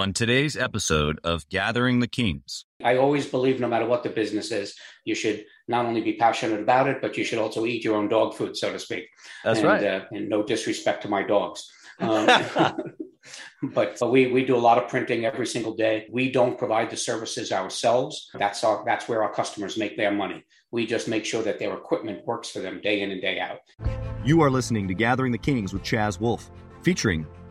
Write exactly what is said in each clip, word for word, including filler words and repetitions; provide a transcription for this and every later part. on today's episode of Gathering the Kings. I always believe no matter what the business is, you should not only be passionate about it, but you should also eat your own dog food, so to speak. That's and, right. Uh, and no disrespect to my dogs. Um, But we we do a lot of printing every single day. We don't provide the services ourselves. That's our that's where our customers make their money. We just make sure that their equipment works for them day in and day out. You are listening to Gathering the Kings with Chaz Wolfe, featuring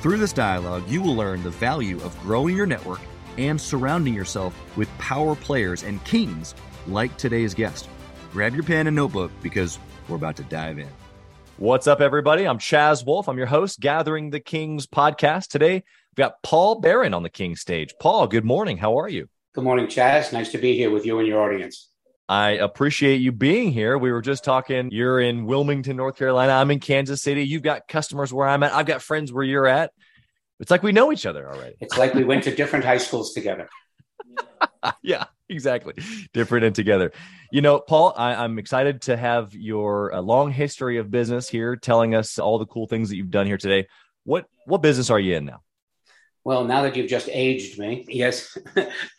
Through this dialogue, you will learn the value of growing your network and surrounding yourself with power players and kings like today's guest. Grab your pen and notebook because we're about to dive in. What's up, everybody? I'm Chaz Wolfe. I'm your host, Gathering the Kings podcast. Today, we've got Paul Baron on the Kings stage. Paul, good morning. How are you? Good morning, Chaz. Nice to be here with you and your audience. I appreciate you being here. We were just talking. You're in Wilmington, North Carolina. I'm in Kansas City. You've got customers where I'm at. I've got friends where you're at. It's like we know each other already. It's like we went to different high schools together. Yeah, exactly. Different and together. You know, Paul, I, I'm excited to have your uh, long history of business here, telling us all the cool things that you've done here today. What what business are you in now? Well, now that you've just aged me, yes,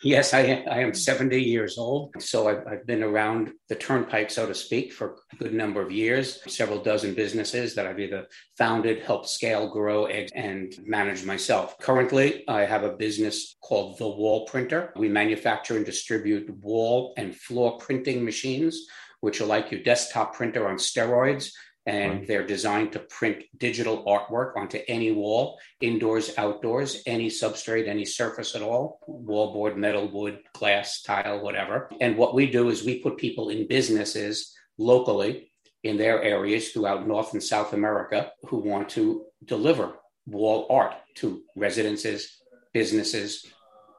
yes, I, I am seventy years old. So I've, I've been around the turnpike, so to speak, for a good number of years, several dozen businesses that I've either founded, helped scale, grow, and manage myself. Currently, I have a business called The Wall Printer. We manufacture and distribute wall and floor printing machines, which are like your desktop printer on steroids. And they're designed to print digital artwork onto any wall, indoors, outdoors, any substrate, any surface at all, wallboard, metal, wood, glass, tile, whatever. And what we do is we put people in businesses locally in their areas throughout North and South America who want to deliver wall art to residences, businesses,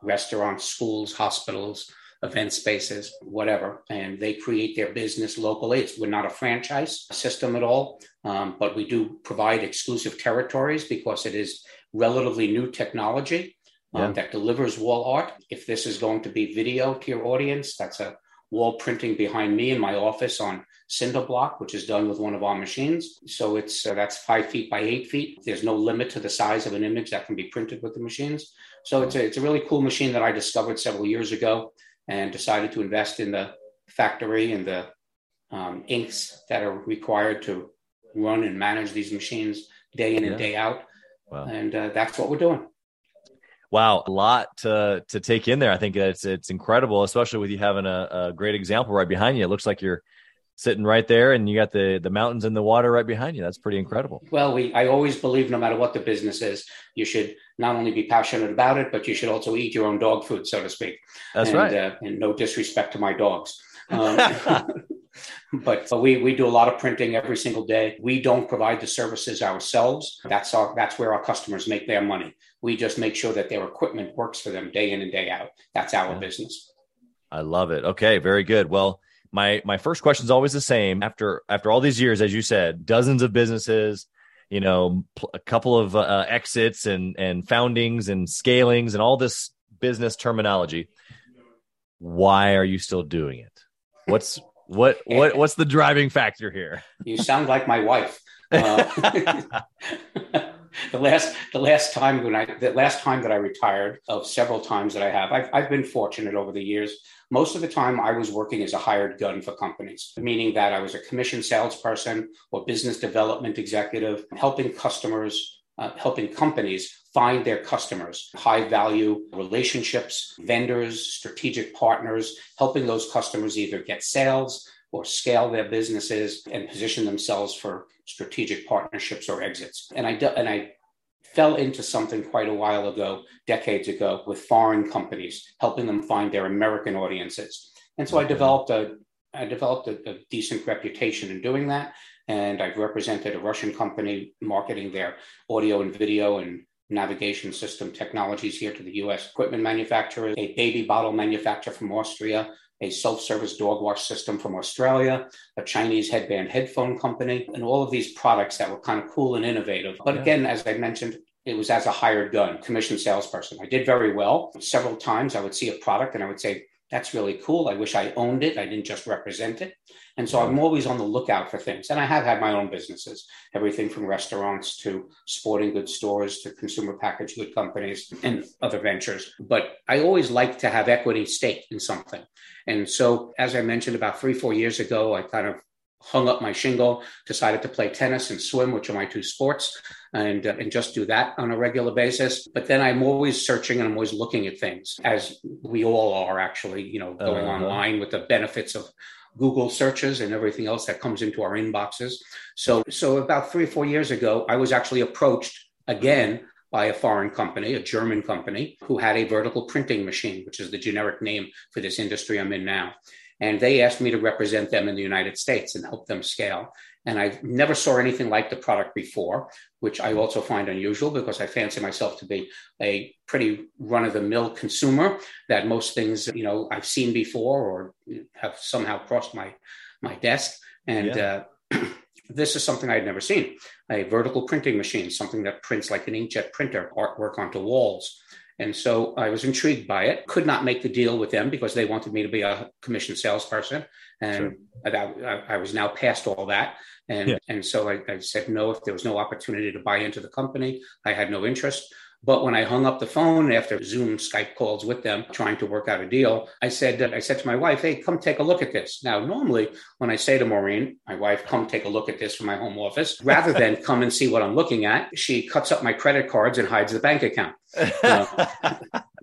restaurants, schools, hospitals, event spaces, whatever, and they create their business locally. It's, we're not a franchise system at all, um, but we do provide exclusive territories because it is relatively new technology um, yeah. that delivers wall art. If this is going to be video to your audience, that's a wall printing behind me in my office on cinder block, which is done with one of our machines. So it's uh, that's five feet by eight feet. There's no limit to the size of an image that can be printed with the machines. So it's a, it's a really cool machine that I discovered several years ago, and decided to invest in the factory and the um, inks that are required to run and manage these machines day in yeah. and day out. Wow. And uh, that's what we're doing. Wow. A lot to, to take in there. I think it's, it's incredible, especially with you having a, a great example right behind you. It looks like you're sitting right there and you got the, the mountains and the water right behind you. That's pretty incredible. Well, we, I always believe no matter what the business is, you should not only be passionate about it, but you should also eat your own dog food, so to speak. That's and, right. Uh, and no disrespect to my dogs. Um, but but we, we do a lot of printing every single day. We don't provide the services ourselves. That's our, that's where our customers make their money. We just make sure that their equipment works for them day in and day out. That's our yeah. business. I love it. Okay, very good. Well, My my first question is always the same. After after all these years, as you said, dozens of businesses, you know, pl- a couple of uh, exits and and foundings and scalings and all this business terminology. Why are you still doing it? What's what what what's the driving factor here? You sound like my wife. Uh, the last the last time when I the last time that I retired of several times that I have, I've I've been fortunate over the years. Most of the time I was working as a hired gun for companies, meaning that I was a commission salesperson or business development executive, helping customers, uh, helping companies find their customers, high value relationships, vendors, strategic partners, helping those customers either get sales or scale their businesses and position themselves for strategic partnerships or exits. And I, do, and I, fell into something quite a while ago, decades ago, with foreign companies, helping them find their American audiences. And so I developed a I developed a, a decent reputation in doing that. And I've represented a Russian company marketing their audio and video and navigation system technologies here to the U S Equipment manufacturers, a baby bottle manufacturer from Austria, a self-service dog wash system from Australia, a Chinese headband headphone company, and all of these products that were kind of cool and innovative. But yeah. again, as I mentioned, it was as a hired gun, commissioned salesperson. I did very well. Several times I would see a product and I would say, that's really cool. I wish I owned it. I didn't just represent it. And so I'm always on the lookout for things. And I have had my own businesses, everything from restaurants to sporting goods stores to consumer packaged good companies and other ventures. But I always like to have equity stake in something. And so, as I mentioned, about three, four years ago, I kind of hung up my shingle, decided to play tennis and swim, which are my two sports, and uh, and just do that on a regular basis. But then I'm always searching and I'm always looking at things, as we all are actually, you know, going uh-huh. online with the benefits of Google searches and everything else that comes into our inboxes. So, so about three or four years ago, I was actually approached again by a foreign company, a German company, who had a vertical printing machine, which is the generic name for this industry I'm in now. And they asked me to represent them in the United States and help them scale. And I never saw anything like the product before, which I also find unusual because I fancy myself to be a pretty run-of-the-mill consumer that most things, you know, I've seen before or have somehow crossed my, my desk. And yeah. uh, this is something I had never seen, a vertical printing machine, something that prints like an inkjet printer, artwork onto walls. And so I was intrigued by it, could not make the deal with them because they wanted me to be a commissioned salesperson. And sure. I, I was now past all that. And, yeah. and so I, I said, no, if there was no opportunity to buy into the company, I had no interest. But when I hung up the phone after Zoom, Skype calls with them, trying to work out a deal, I said, I said to my wife, hey, come take a look at this. Now, normally when I say to Maureen, my wife, come take a look at this from my home office, rather than come and see what I'm looking at, she cuts up my credit cards and hides the bank account. Uh,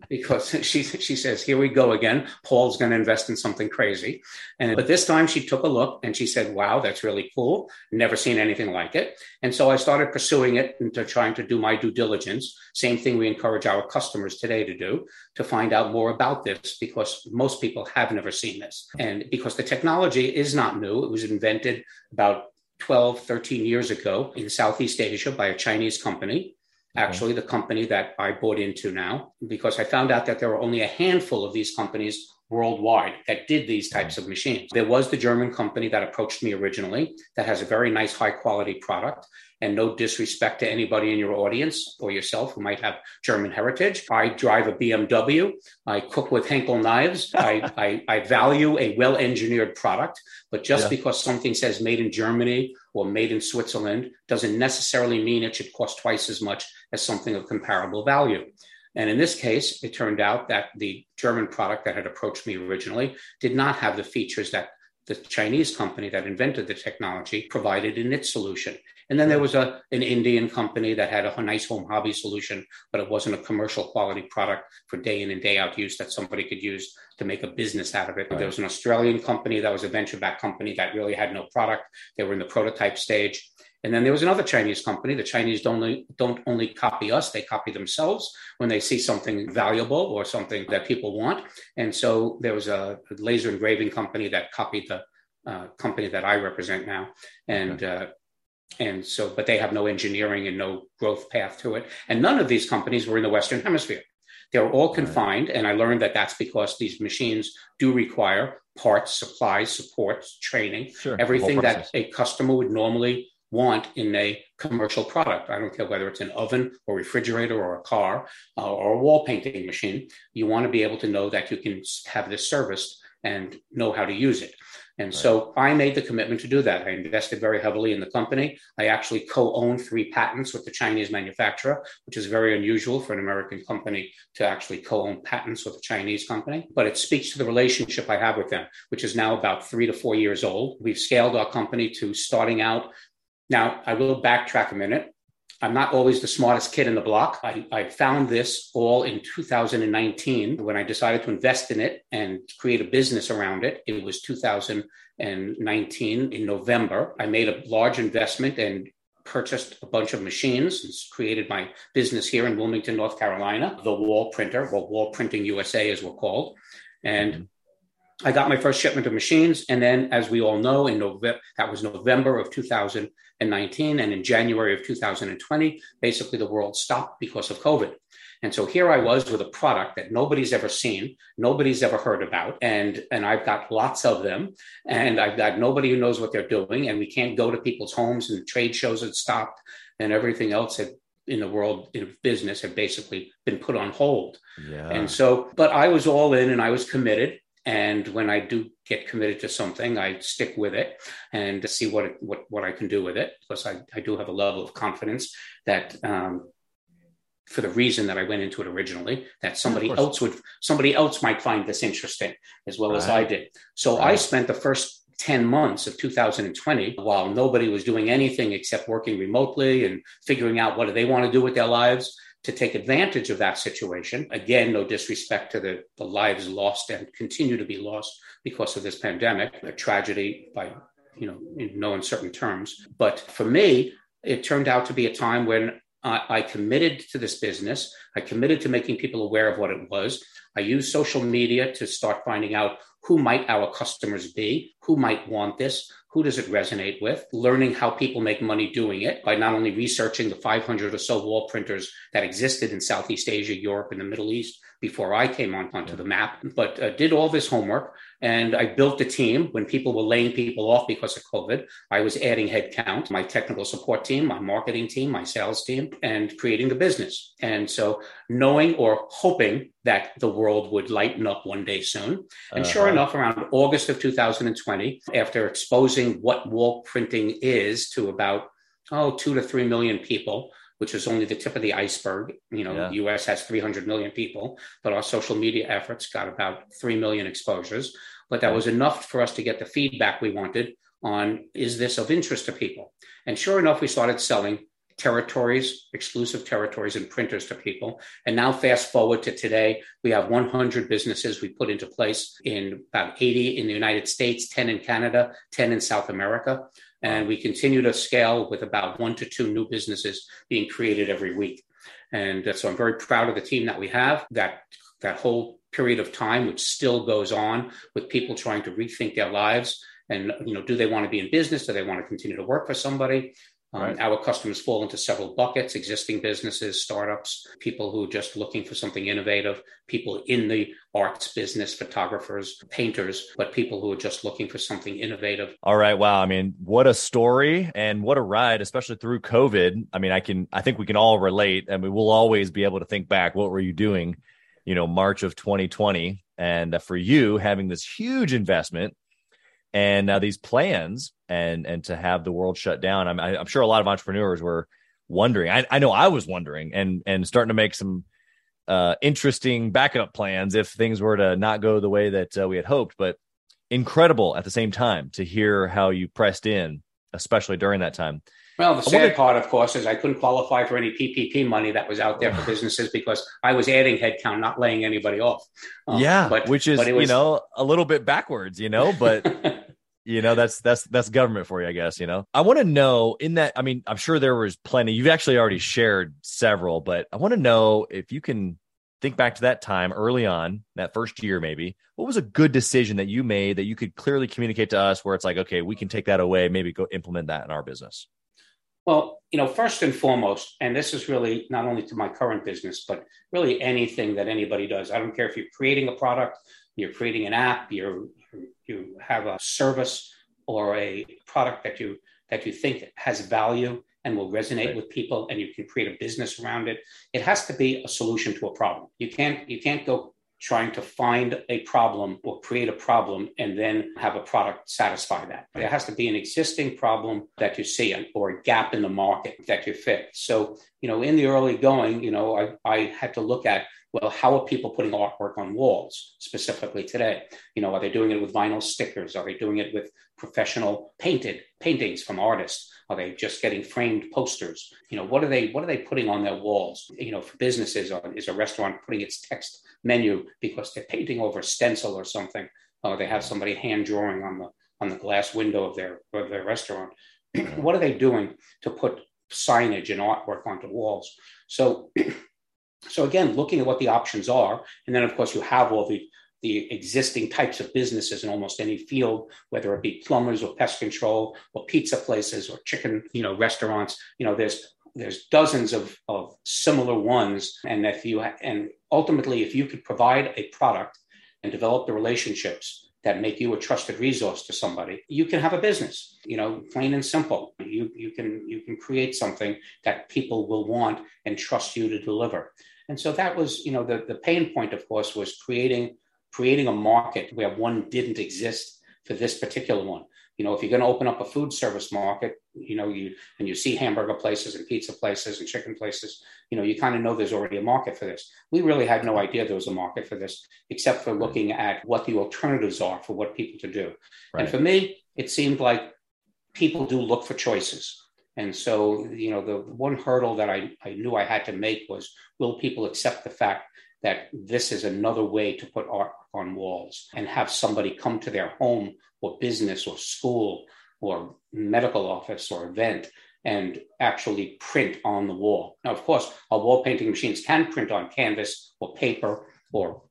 because she she says, here we go again. Paul's going to invest in something crazy. And but this time she took a look and she said, wow, that's really cool. Never seen anything like it. And so I started pursuing it into trying to do my due diligence. Same thing we encourage our customers today to do, to find out more about this, because most people have never seen this. And because the technology is not new, it was invented about twelve, thirteen years ago in Southeast Asia by a Chinese company. Actually, the company that I bought into now, because I found out that there were only a handful of these companies worldwide that did these types of machines. There was the German company that approached me originally that has a very nice, high quality product. And no disrespect to anybody in your audience or yourself who might have German heritage. I drive a B M W. I cook with Henkel knives. I, I, I value a well-engineered product. But just yeah. because something says made in Germany or made in Switzerland doesn't necessarily mean it should cost twice as much as something of comparable value. And in this case, it turned out that the German product that had approached me originally did not have the features that the Chinese company that invented the technology provided in its solution. And then there was a an Indian company that had a nice home hobby solution, but it wasn't a commercial quality product for day in and day out use that somebody could use to make a business out of it. Right. There was an Australian company that was a venture-backed company that really had no product. They were in the prototype stage. And then there was another Chinese company. The Chinese don't only, don't only copy us, they copy themselves when they see something valuable or something that people want. And so there was a laser engraving company that copied the uh, company that I represent now. And okay. uh, and so, but they have no engineering and no growth path to it. And none of these companies were in the Western Hemisphere. They were all confined. And I learned that that's because these machines do require parts, supplies, support, training, sure. everything that a customer would normally want in a commercial product. I don't care whether it's an oven or refrigerator or a car uh, or a wall painting machine. You want to be able to know that you can have this serviced and know how to use it. And right. so I made the commitment to do that. I invested very heavily in the company. I actually co-owned three patents with the Chinese manufacturer, which is very unusual for an American company to actually co-own patents with a Chinese company. But it speaks to the relationship I have with them, which is now about three to four years old. We've scaled our company to starting out. Now, I will backtrack a minute. I'm not always the smartest kid in the block. I, I found this all in two thousand nineteen when I decided to invest in it and create a business around it. It was two thousand nineteen in November. I made a large investment and purchased a bunch of machines and created my business here in Wilmington, North Carolina, The Wall Printer, or Wall Printing U S A as we're called. And I got my first shipment of machines. And then, as we all know, in November, that was November of two thousand nineteen. And in January of two thousand twenty, basically the world stopped because of COVID. And so here I was with a product that nobody's ever seen, nobody's ever heard about, and, and I've got lots of them, and I've got nobody who knows what they're doing, and we can't go to people's homes, and trade shows had stopped, and everything else had, in the world in business had basically been put on hold. Yeah. And so, but I was all in and I was committed. And when I do get committed to something, I stick with it and see what, it, what, what I can do with it. Because I, I do have a level of confidence that, um, for the reason that I went into it originally, that somebody else would, somebody else might find this interesting as well right. as I did. So right. I spent the first ten months of two thousand twenty, while nobody was doing anything except working remotely and figuring out what do they want to do with their lives, to take advantage of that situation. Again, no disrespect to the, the lives lost and continue to be lost because of this pandemic, a tragedy by, you know, in no uncertain terms. But for me, it turned out to be a time when I committed to this business. I committed to making people aware of what it was. I used social media to start finding out who might our customers be, who might want this, who does it resonate with, learning how people make money doing it by not only researching the five hundred or so wall printers that existed in Southeast Asia, Europe, and the Middle East before I came on, onto yeah. the map, but uh, did all this homework. And I built a team when people were laying people off because of COVID. I was adding headcount, my technical support team, my marketing team, my sales team, and creating the business. And so knowing or hoping that the world would lighten up one day soon. And uh-huh. sure enough, around August of two thousand twenty, after exposing what wall printing is to about, oh, two to three million people, which is only the tip of the iceberg. You know, yeah. the U S has three hundred million people, but our social media efforts got about three million exposures. But that was enough for us to get the feedback we wanted on, is this of interest to people? And sure enough, we started selling territories, exclusive territories and printers to people. And now fast forward to today, we have one hundred businesses we put into place in about eighty in the United States, ten in Canada, ten in South America. And we continue to scale with about one to two new businesses being created every week. And so I'm very proud of the team that we have, that that whole period of time, which still goes on with people trying to rethink their lives. And, you know, do they want to be in business? Do they want to continue to work for somebody? Um, right. Our customers fall into several buckets: existing businesses, startups, people who are just looking for something innovative, people in the arts business, photographers, painters, but people who are just looking for something innovative. All right. Wow. I mean, what a story and what a ride, especially through COVID. I mean, I can, I think we can all relate, and we will always be able to think back. What were you doing, you know, March of twenty twenty? And for you, having this huge investment and uh, these plans, and and to have the world shut down, I'm, I'm sure a lot of entrepreneurs were wondering. I, I know I was wondering, and and starting to make some uh, interesting backup plans if things were to not go the way that uh, we had hoped. But incredible at the same time to hear how you pressed in, especially during that time. Well, the sad part, of course, is I couldn't qualify for any P P P money that was out there for businesses because I was adding headcount, not laying anybody off. Um, yeah, but, which is, but it was, you know, a little bit backwards, you know, but... You know, that's that's that's government for you, I guess, you know. I want to know in that, I mean, I'm sure there was plenty. You've actually already shared several, but I want to know if you can think back to that time early on, that first year maybe, what was a good decision that you made that you could clearly communicate to us where it's like, okay, we can take that away, maybe go implement that in our business? Well, you know, first and foremost, and this is really not only to my current business, but really anything that anybody does. I don't care if you're creating a product, you're creating an app, you're, you have a service or a product that you that you think has value and will resonate right. with people, and you can create a business around it. It has to be a solution to a problem. You can't you can't go trying to find a problem or create a problem and then have a product satisfy that. There has to be an existing problem that you see or a gap in the market that you fix. So, you know, in the early going, you know, I, I had to look at, well, how are people putting artwork on walls specifically today? You know, are they doing it with vinyl stickers? Are they doing it with professional painted paintings from artists? Are they just getting framed posters? You know, what are they what are they putting on their walls? You know, for businesses, is a restaurant putting its text menu because they're painting over stencil or something, or they have somebody hand drawing on the on the glass window of their of their restaurant? What are they doing to put signage and artwork onto walls? So, so again, looking at what the options are, and then of course you have all the the existing types of businesses in almost any field, whether it be plumbers or pest control or pizza places or chicken, you know, restaurants. You know, there's there's dozens of, of similar ones. And if you ha- and ultimately, if you could provide a product and develop the relationships that make you a trusted resource to somebody, you can have a business, you know, plain and simple. You you can you can create something that people will want and trust you to deliver. And so that was, you know, the, the pain point, of course, was creating creating a market where one didn't exist for this particular one. You know, if you're going to open up a food service market, you know, you and you see hamburger places and pizza places and chicken places, you know, you kind of know there's already a market for this. We really had no idea there was a market for this, except for looking at what the alternatives are for what people to do. Right. And for me, it seemed like people do look for choices. And so, you know, the one hurdle that I, I knew I had to make was, will people accept the fact that this is another way to put art on walls and have somebody come to their home or business or school or medical office or event and actually print on the wall? Now, of course, our wall painting machines can print on canvas or paper or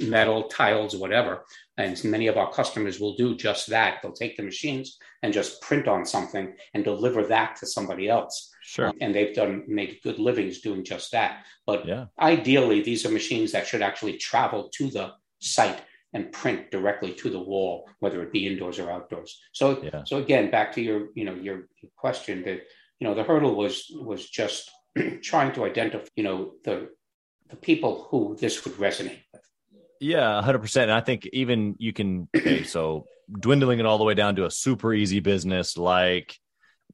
metal, tiles, whatever. And many of our customers will do just that. They'll take the machines and just print on something and deliver that to somebody else. Sure. And they've done made good livings doing just that. But yeah. Ideally, these are machines that should actually travel to the site and print directly to the wall, whether it be indoors or outdoors. So, yeah. so again, back to your, you know, your question, that, you know, the hurdle was was just trying to identify, you know, the the people who this would resonate with. Yeah, one hundred percent. And I think even you can, okay, so dwindling it all the way down to a super easy business like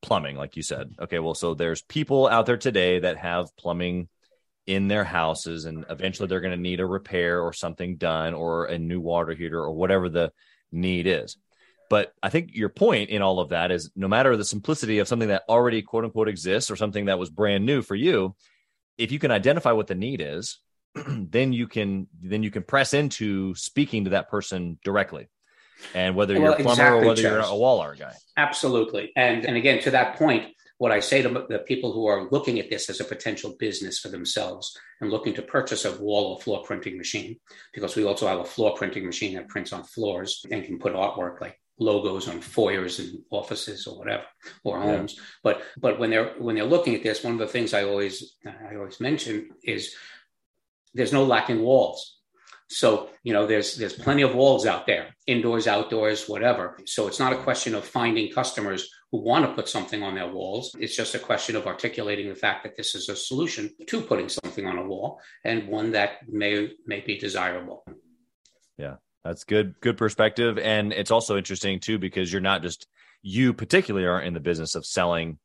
plumbing, like you said. Okay, well, so there's people out there today that have plumbing in their houses, and eventually they're going to need a repair or something done or a new water heater or whatever the need is. But I think your point in all of that is, no matter the simplicity of something that already quote unquote exists or something that was brand new for you, if you can identify what the need is, then you can then you can press into speaking to that person directly. And whether well, you're a plumber exactly, or whether Chaz. You're a wall art guy. Absolutely. And and again, to that point, what I say to the people who are looking at this as a potential business for themselves and looking to purchase a wall or floor printing machine, because we also have a floor printing machine that prints on floors and can put artwork like logos on foyers and offices or whatever, or homes. Yeah. But but when they're when they're looking at this, one of the things I always I always mention is there's no lacking walls. So, you know, there's there's plenty of walls out there, indoors, outdoors, whatever. So it's not a question of finding customers who want to put something on their walls. It's just a question of articulating the fact that this is a solution to putting something on a wall, and one that may may be desirable. Yeah, that's good. Good perspective. And it's also interesting, too, because you're not just you particularly aren't in the business of selling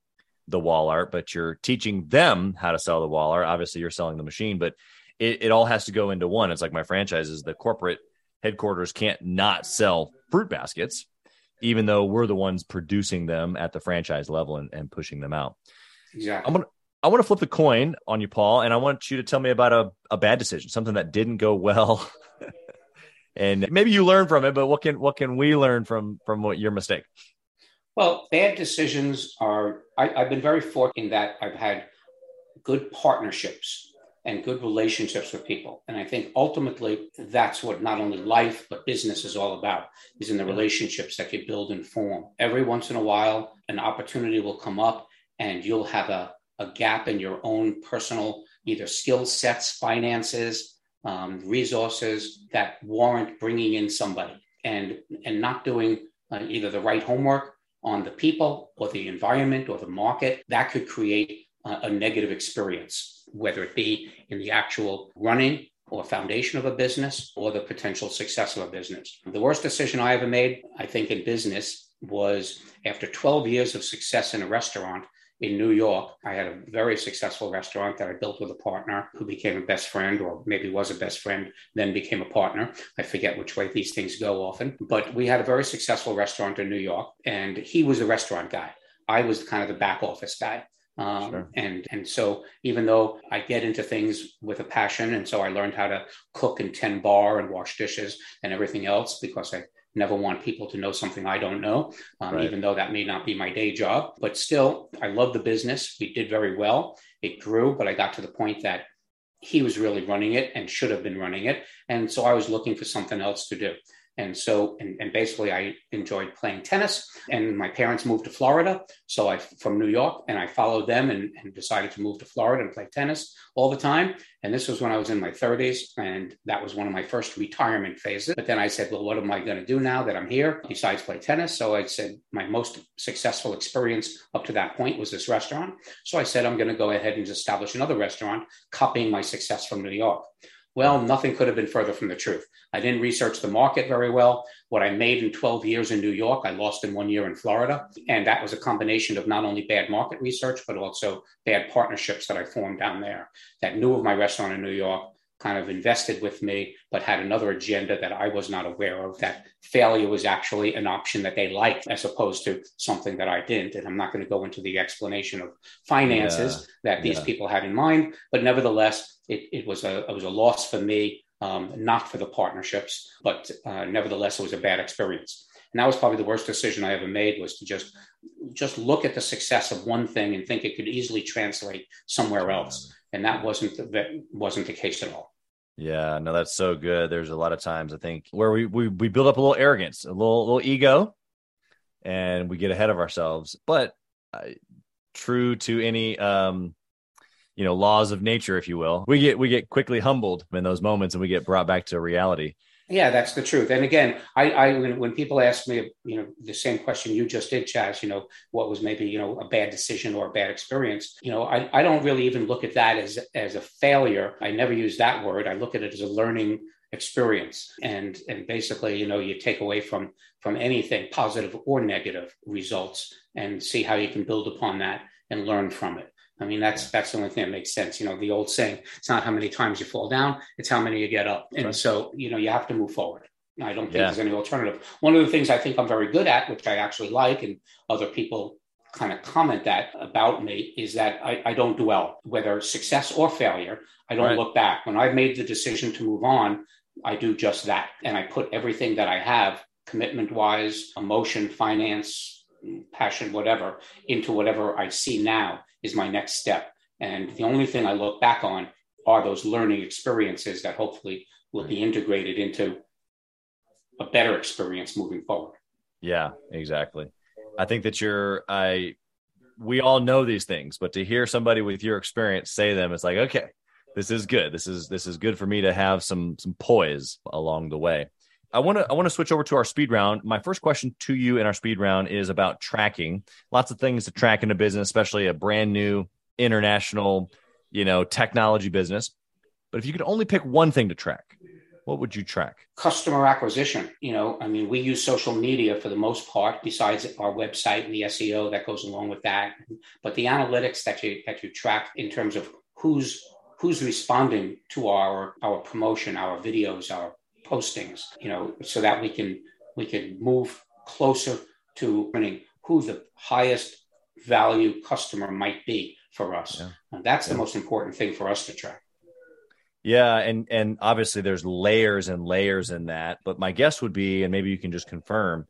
the wall art, but you're teaching them how to sell the wall art. Obviously, you're selling the machine, but It, it all has to go into one. It's like my franchises, the corporate headquarters can't not sell fruit baskets, even though we're the ones producing them at the franchise level and, and pushing them out. Yeah. I'm gonna, I want to flip the coin on you, Paul, and I want you to tell me about a, a bad decision, something that didn't go well. And maybe you learn from it, but what can what can we learn from, from what your mistake? Well, bad decisions are, I, I've been very fortunate in that I've had good partnerships and good relationships with people. And I think ultimately that's what not only life, but business is all about, is in the relationships that you build and form. Every once in a while, an opportunity will come up and you'll have a, a gap in your own personal, either skill sets, finances, um, resources that warrant bringing in somebody and, and not doing uh, either the right homework on the people or the environment or the market. That could create a, a negative experience, whether it be in the actual running or foundation of a business or the potential success of a business. The worst decision I ever made, I think, in business was after twelve years of success in a restaurant in New York. I had a very successful restaurant that I built with a partner who became a best friend, or maybe was a best friend, then became a partner. I forget which way these things go often, but we had a very successful restaurant in New York, and he was a restaurant guy. I was kind of the back office guy. Um, sure. And and so even though I get into things with a passion, and so I learned how to cook and tend bar and wash dishes and everything else, because I never want people to know something I don't know, um, right. even though that may not be my day job. But still, I love the business. We did very well. It grew, but I got to the point that he was really running it and should have been running it. And so I was looking for something else to do. And so, and, and basically I enjoyed playing tennis, and my parents moved to Florida. So I, from New York, and I followed them and, and decided to move to Florida and play tennis all the time. And this was when I was in my thirties, and that was one of my first retirement phases. But then I said, well, what am I going to do now that I'm here besides play tennis? So I said, my most successful experience up to that point was this restaurant. So I said, I'm going to go ahead and establish another restaurant, copying my success from New York. Well, nothing could have been further from the truth. I didn't research the market very well. What I made in twelve years in New York, I lost in one year in Florida. And that was a combination of not only bad market research, but also bad partnerships that I formed down there that knew of my restaurant in New York, kind of invested with me, but had another agenda that I was not aware of, that failure was actually an option that they liked as opposed to something that I didn't. And I'm not going to go into the explanation of finances yeah, that these yeah. people had in mind, but nevertheless, it, it was a, it was a loss for me, um, not for the partnerships, but uh, nevertheless, it was a bad experience. And that was probably the worst decision I ever made, was to just, just look at the success of one thing and think it could easily translate somewhere else. And that wasn't the, that wasn't the case at all. Yeah, no, that's so good. There's a lot of times I think where we, we, we build up a little arrogance, a little, little ego, and we get ahead of ourselves, but uh, true to any, um, you know, laws of nature, if you will, we get, we get quickly humbled in those moments and we get brought back to reality. Yeah, that's the truth. And again, I, I when, when people ask me, you know, the same question you just did, Chaz, you know, what was maybe, you know, a bad decision or a bad experience, you know, I, I don't really even look at that as, as a failure. I never use that word. I look at it as a learning experience. And, and basically, you know, you take away from, from anything, positive or negative results, and see how you can build upon that and learn from it. I mean, that's that's the only thing that makes sense. You know, the old saying, it's not how many times you fall down, it's how many you get up. And right. so, you know, you have to move forward. I don't think yeah. there's any alternative. One of the things I think I'm very good at, which I actually like, and other people kind of comment that about me, is that I, I don't dwell, whether success or failure. I don't right. look back. When I've made the decision to move on, I do just that. And I put everything that I have, commitment-wise, emotion, finance, passion, whatever, into whatever I see now is my next step. And the only thing I look back on are those learning experiences that hopefully will be integrated into a better experience moving forward. Yeah, exactly. I think that you're, I, we all know these things, but to hear somebody with your experience say them, it's like, okay, this is good. This is, this is good for me to have some, some poise along the way. I want to I want to switch over to our speed round. My first question to you in our speed round is about tracking. Lots of things to track in a business, especially a brand new international, you know, technology business. But if you could only pick one thing to track, what would you track? Customer acquisition. You know, I mean, we use social media for the most part, besides our website and the S E O that goes along with that. But the analytics that you that you track in terms of who's who's responding to our our promotion, our videos, our postings, you know, so that we can we can move closer to learning who the highest value customer might be for us. Yeah. And that's yeah. the most important thing for us to track. Yeah, and and obviously there's layers and layers in that, but my guess would be, and maybe you can just confirm,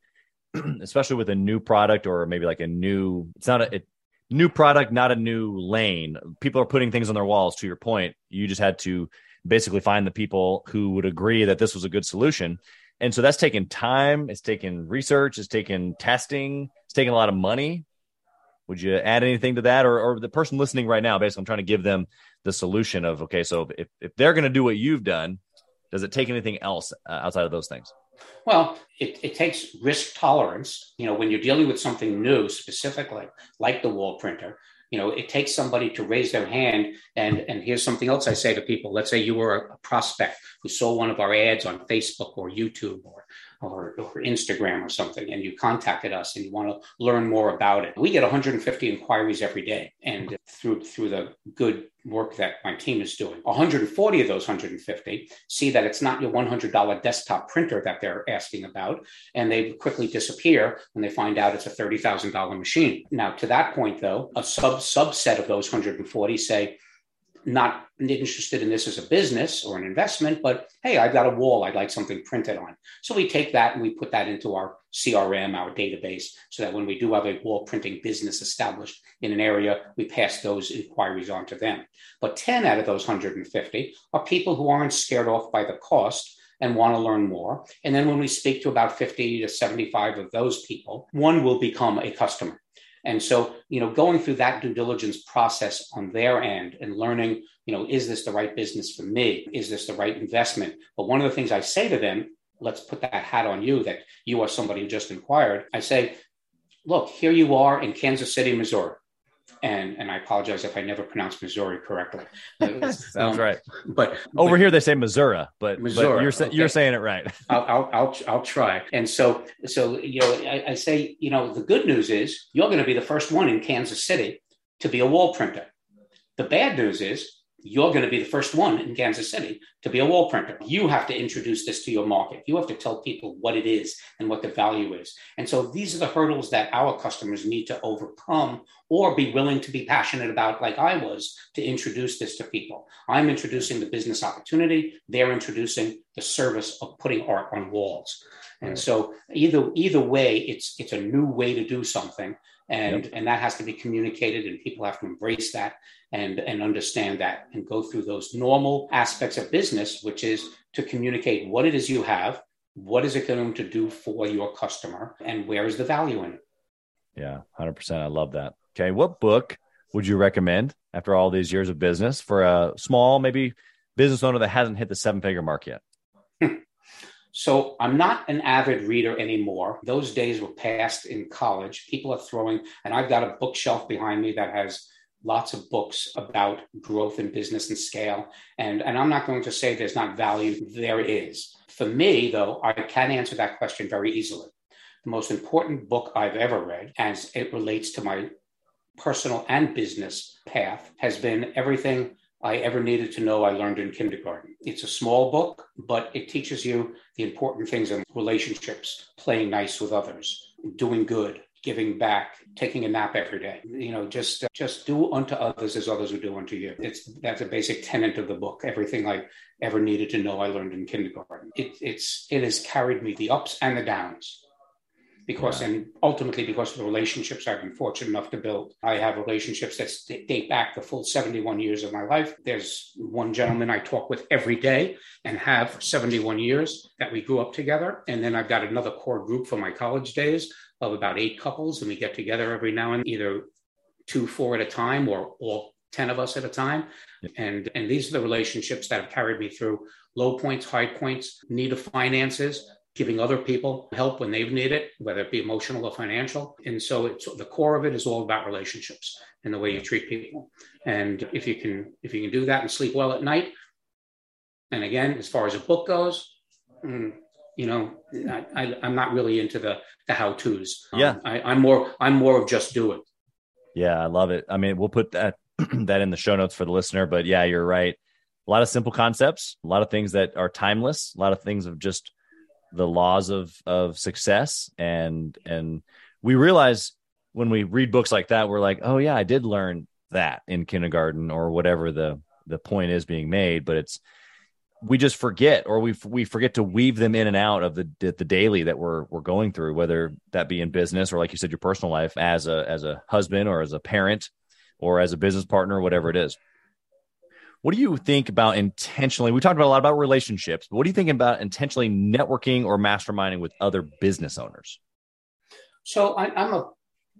especially with a new product or maybe like a new, it's not a, a new product, not a new lane. People are putting things on their walls. To your point, you just had to basically find the people who would agree that this was a good solution. And so that's taken time. It's taken research. It's taken testing. It's taken a lot of money. Would you add anything to that? Or, or the person listening right now, basically I'm trying to give them the solution of, okay, so if, if they're going to do what you've done, does it take anything else uh, outside of those things? Well, it, it takes risk tolerance. You know, when you're dealing with something new specifically, like the wall printer, you know, it takes somebody to raise their hand. And, and here's something else I say to people. Let's say you were a prospect who saw one of our ads on Facebook or YouTube or, or, or Instagram or something, and you contacted us and you want to learn more about it. We get one hundred fifty inquiries every day. And through, through the good work that my team is doing, one hundred forty of those one hundred fifty see that it's not your one hundred dollars desktop printer that they're asking about. And they quickly disappear when they find out it's a thirty thousand dollars machine. Now, to that point, though, a sub subset of those one hundred forty say, not interested in this as a business or an investment, but hey, I've got a wall. I'd like something printed on. So we take that and we put that into our C R M, our database, so that when we do have a wall printing business established in an area, we pass those inquiries on to them. But ten out of those one hundred fifty are people who aren't scared off by the cost and want to learn more. And then when we speak to about fifty to seventy-five of those people, one will become a customer. And so, you know, going through that due diligence process on their end and learning, you know, is this the right business for me? Is this the right investment? But one of the things I say to them, let's put that hat on you, that you are somebody who just inquired. I say, look, here you are in Kansas City, Missouri. And and I apologize if I never pronounced Missouri correctly. Sounds um, right. But over but, here they say Missouri, but, Missouri, but you're sa- okay. you're saying it right. I'll, I'll I'll I'll try. And so so you know I, I say you know the good news is you're going to be the first one in Kansas City to be a wall printer. The bad news is you're going to be the first one in Kansas City to be a wall printer. You have to introduce this to your market. You have to tell people what it is and what the value is. And so these are the hurdles that our customers need to overcome or be willing to be passionate about, like I was, to introduce this to people. I'm introducing the business opportunity. They're introducing the service of putting art on walls. And so either either way, it's it's a new way to do something. And yep. and that has to be communicated, and people have to embrace that and, and understand that and go through those normal aspects of business, which is to communicate what it is you have, what is it going to do for your customer, and where is the value in it? Yeah, one hundred percent. I love that. Okay. What book would you recommend after all these years of business for a small, maybe business owner that hasn't hit the seven-figure mark yet? So I'm not an avid reader anymore. Those days were past in college. People are throwing, and I've got a bookshelf behind me that has lots of books about growth and business and scale. And, and I'm not going to say there's not value. There is. For me, though, I can answer that question very easily. The most important book I've ever read, as it relates to my personal and business path, has been Everything I Ever Needed to Know I Learned in Kindergarten. It's a small book, but it teaches you the important things in relationships, playing nice with others, doing good, giving back, taking a nap every day. You know, just, just do unto others as others would do unto you. It's, that's a basic tenet of the book. Everything I ever needed to know I learned in kindergarten. It, it's, it has carried me the ups and the downs. Because, yeah. and ultimately because of the relationships I've been fortunate enough to build. I have relationships that date back the full seventy-one years of my life. There's one gentleman I talk with every day and have for seventy-one years that we grew up together. And then I've got another core group from my college days of about eight couples. And we get together every now and then, either two, four at a time or all ten of us at a time. Yeah. And, and these are the relationships that have carried me through low points, high points, need of finances, giving other people help when they've needed it, whether it be emotional or financial. And so it's, the core of it is all about relationships and the way you treat people. And if you can, if you can do that and sleep well at night. And again, as far as a book goes, you know, I, I, I'm not really into the, the how-tos. Yeah. Um, I, I'm more, I'm more of just do it. Yeah. I love it. I mean, we'll put that, that in the show notes for the listener, but yeah, you're right. A lot of simple concepts, a lot of things that are timeless, a lot of things of just the laws of, of success. And, and we realize when we read books like that, we're like, oh yeah, I did learn that in kindergarten or whatever the, the point is being made, but it's, we just forget, or we, we forget to weave them in and out of the, the daily that we're, we're going through, whether that be in business or, like you said, your personal life as a, as a husband or as a parent or as a business partner, whatever it is. What do you think about intentionally? We talked about a lot about relationships, but what do you think about intentionally networking or masterminding with other business owners? So I, I'm a,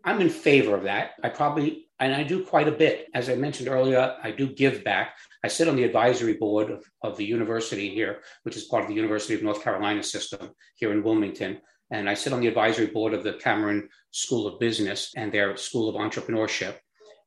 I'm in favor of that. I probably, and I do quite a bit. As I mentioned earlier, I do give back. I sit on the advisory board of, of the university here, which is part of the University of North Carolina system here in Wilmington. And I sit on the advisory board of the Cameron School of Business and their School of Entrepreneurship.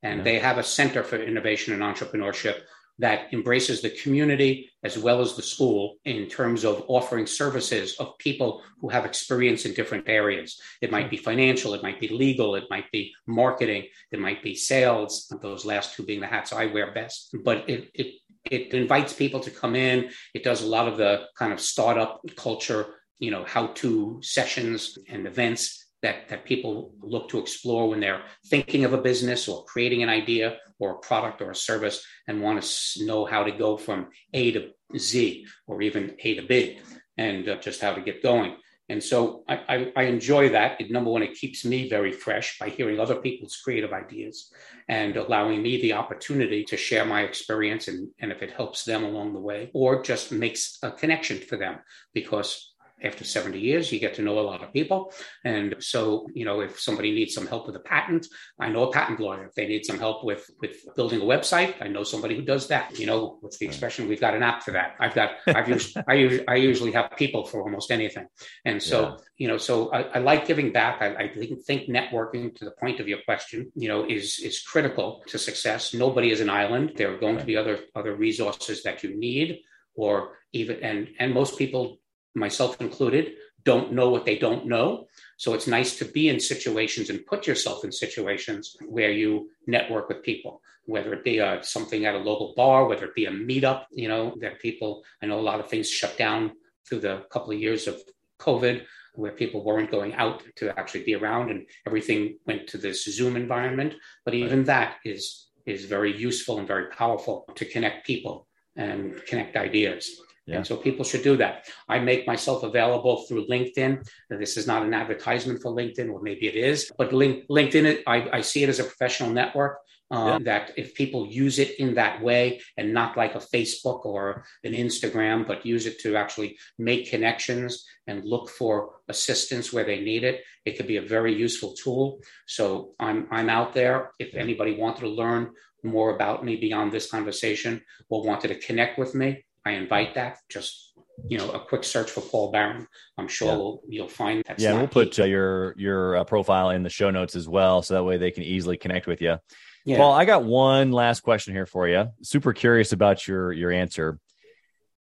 And yeah. they have a Center for Innovation and Entrepreneurship that embraces the community as well as the school in terms of offering services of people who have experience in different areas. It might be financial, it might be legal, it might be marketing, it might be sales, those last two being the hats I wear best. But it it, it invites people to come in. It does a lot of the kind of startup culture, you know, how-to sessions and events that, that people look to explore when they're thinking of a business or creating an idea or a product or a service and want to know how to go from A to Z or even A to B and uh, just how to get going. And so I, I, I enjoy that. It, number one, it keeps me very fresh by hearing other people's creative ideas and allowing me the opportunity to share my experience. And, and if it helps them along the way or just makes a connection for them, because after seventy years, you get to know a lot of people. And so, you know, if somebody needs some help with a patent, I know a patent lawyer. If they need some help with, with building a website, I know somebody who does that. You know, what's the expression? We've got an app for that. I've got, I've used, I, us, I usually have people for almost anything. And so, yeah. you know, so I, I like giving back. I, I think networking, to the point of your question, you know, is, is critical to success. Nobody is an island. There are going right. to be other, other resources that you need, or even, and, and most people, myself included, don't know what they don't know. So it's nice to be in situations and put yourself in situations where you network with people, whether it be a, something at a local bar, whether it be a meetup, you know, that people, I know a lot of things shut down through the couple of years of COVID where people weren't going out to actually be around and everything went to this Zoom environment. But even that is, is very useful and very powerful to connect people and connect ideas. Yeah. And so people should do that. I make myself available through LinkedIn. Now, this is not an advertisement for LinkedIn, or maybe it is, but link, LinkedIn, I, I see it as a professional network um, yeah. that if people use it in that way and not like a Facebook or an Instagram, but use it to actually make connections and look for assistance where they need it, it could be a very useful tool. So I'm I'm out there. If yeah. anybody wanted to learn more about me beyond this conversation or wanted to connect with me, I invite that. Just, you know, a quick search for Paul Baron. I'm sure yeah. we'll, you'll find that. Yeah, we'll put uh, your your uh, profile in the show notes as well, so that way they can easily connect with you. Yeah. Paul, I got one last question here for you. Super curious about your your answer.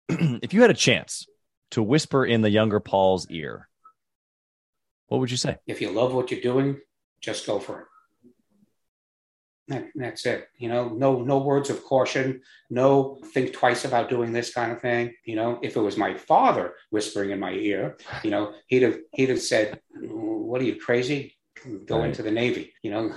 If you had a chance to whisper in the younger Paul's ear, what would you say? If you love what you're doing, just go for it. That, that's it. You know, no, no words of caution, no think twice about doing this kind of thing. You know, if it was my father whispering in my ear, you know, he'd have, he'd have said, what are you, crazy? Go right. into the Navy, you know,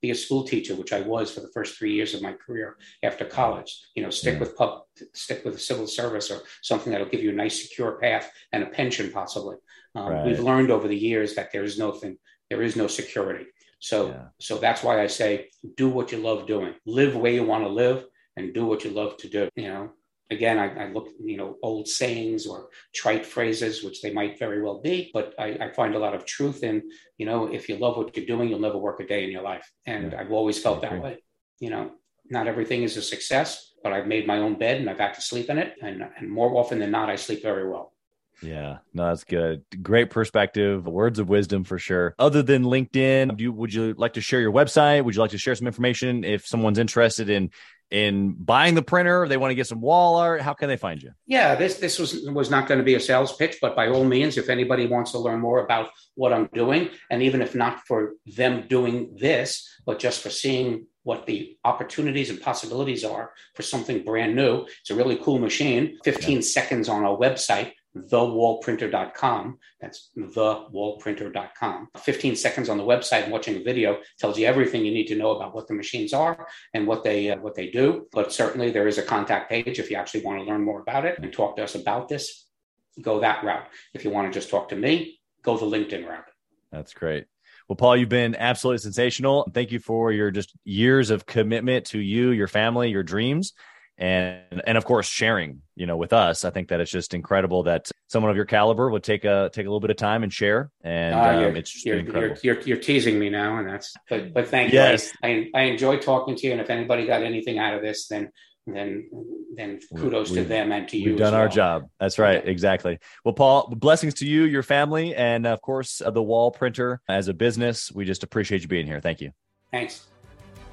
be a school teacher, which I was for the first three years of my career after college, you know, stick yeah. with pub, stick with the civil service or something that'll give you a nice, secure path and a pension possibly. Um, right. We've learned over the years that there is no thing, there is no security. So, yeah. so that's why I say, do what you love doing, live where you want to live and do what you love to do. You know, again, I, I look, you know, old sayings or trite phrases, which they might very well be, but I, I find a lot of truth in, you know, if you love what you're doing, you'll never work a day in your life. And yeah. I've always felt that way. You know, not everything is a success, but I've made my own bed and I've got to sleep in it. And, and more often than not, I sleep very well. Yeah, no, that's good. Great perspective. Words of wisdom for sure. Other than LinkedIn, do you, would you like to share your website? Would you like to share some information if someone's interested in in buying the printer? They want to get some wall art. How can they find you? Yeah, this this was was not going to be a sales pitch, but by all means, if anybody wants to learn more about what I'm doing, and even if not for them doing this, but just for seeing what the opportunities and possibilities are for something brand new, it's a really cool machine. fifteen yeah. seconds on our website. the wall printer dot com. That's the wall printer dot com. fifteen seconds on the website, watching a video tells you everything you need to know about what the machines are and what they uh, what they do. But certainly there is a contact page if you actually want to learn more about it and talk to us about this. Go that route. If you want to just talk to me, go the LinkedIn route. That's great. Well, Paul, you've been absolutely sensational. Thank you for your just years of commitment to you, your family, your dreams. And, and of course, sharing, you know, with us. I think that it's just incredible that someone of your caliber would take a, take a little bit of time and share. And uh, you're, um, it's just you're, incredible. You're, you're, you're teasing me now. And that's, but, but thank yes. you. I, I enjoy talking to you. And if anybody got anything out of this, then, then, then kudos we, to them and to you. We've done as our well. Job. That's right. Okay. Exactly. Well, Paul, blessings to you, your family, and of course, uh, the Wall Printer as a business. We just appreciate you being here. Thank you. Thanks.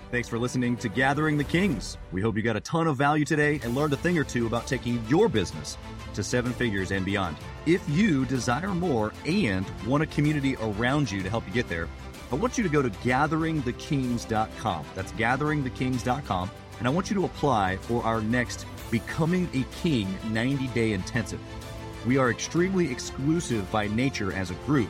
Thanks for listening to Gathering the Kings. We hope you got a ton of value today and learned a thing or two about taking your business to seven figures and beyond. If you desire more and want a community around you to help you get there, I want you to go to gathering the kings dot com. That's gathering the kings dot com. And I want you to apply for our next Becoming a King ninety-day intensive. We are extremely exclusive by nature as a group.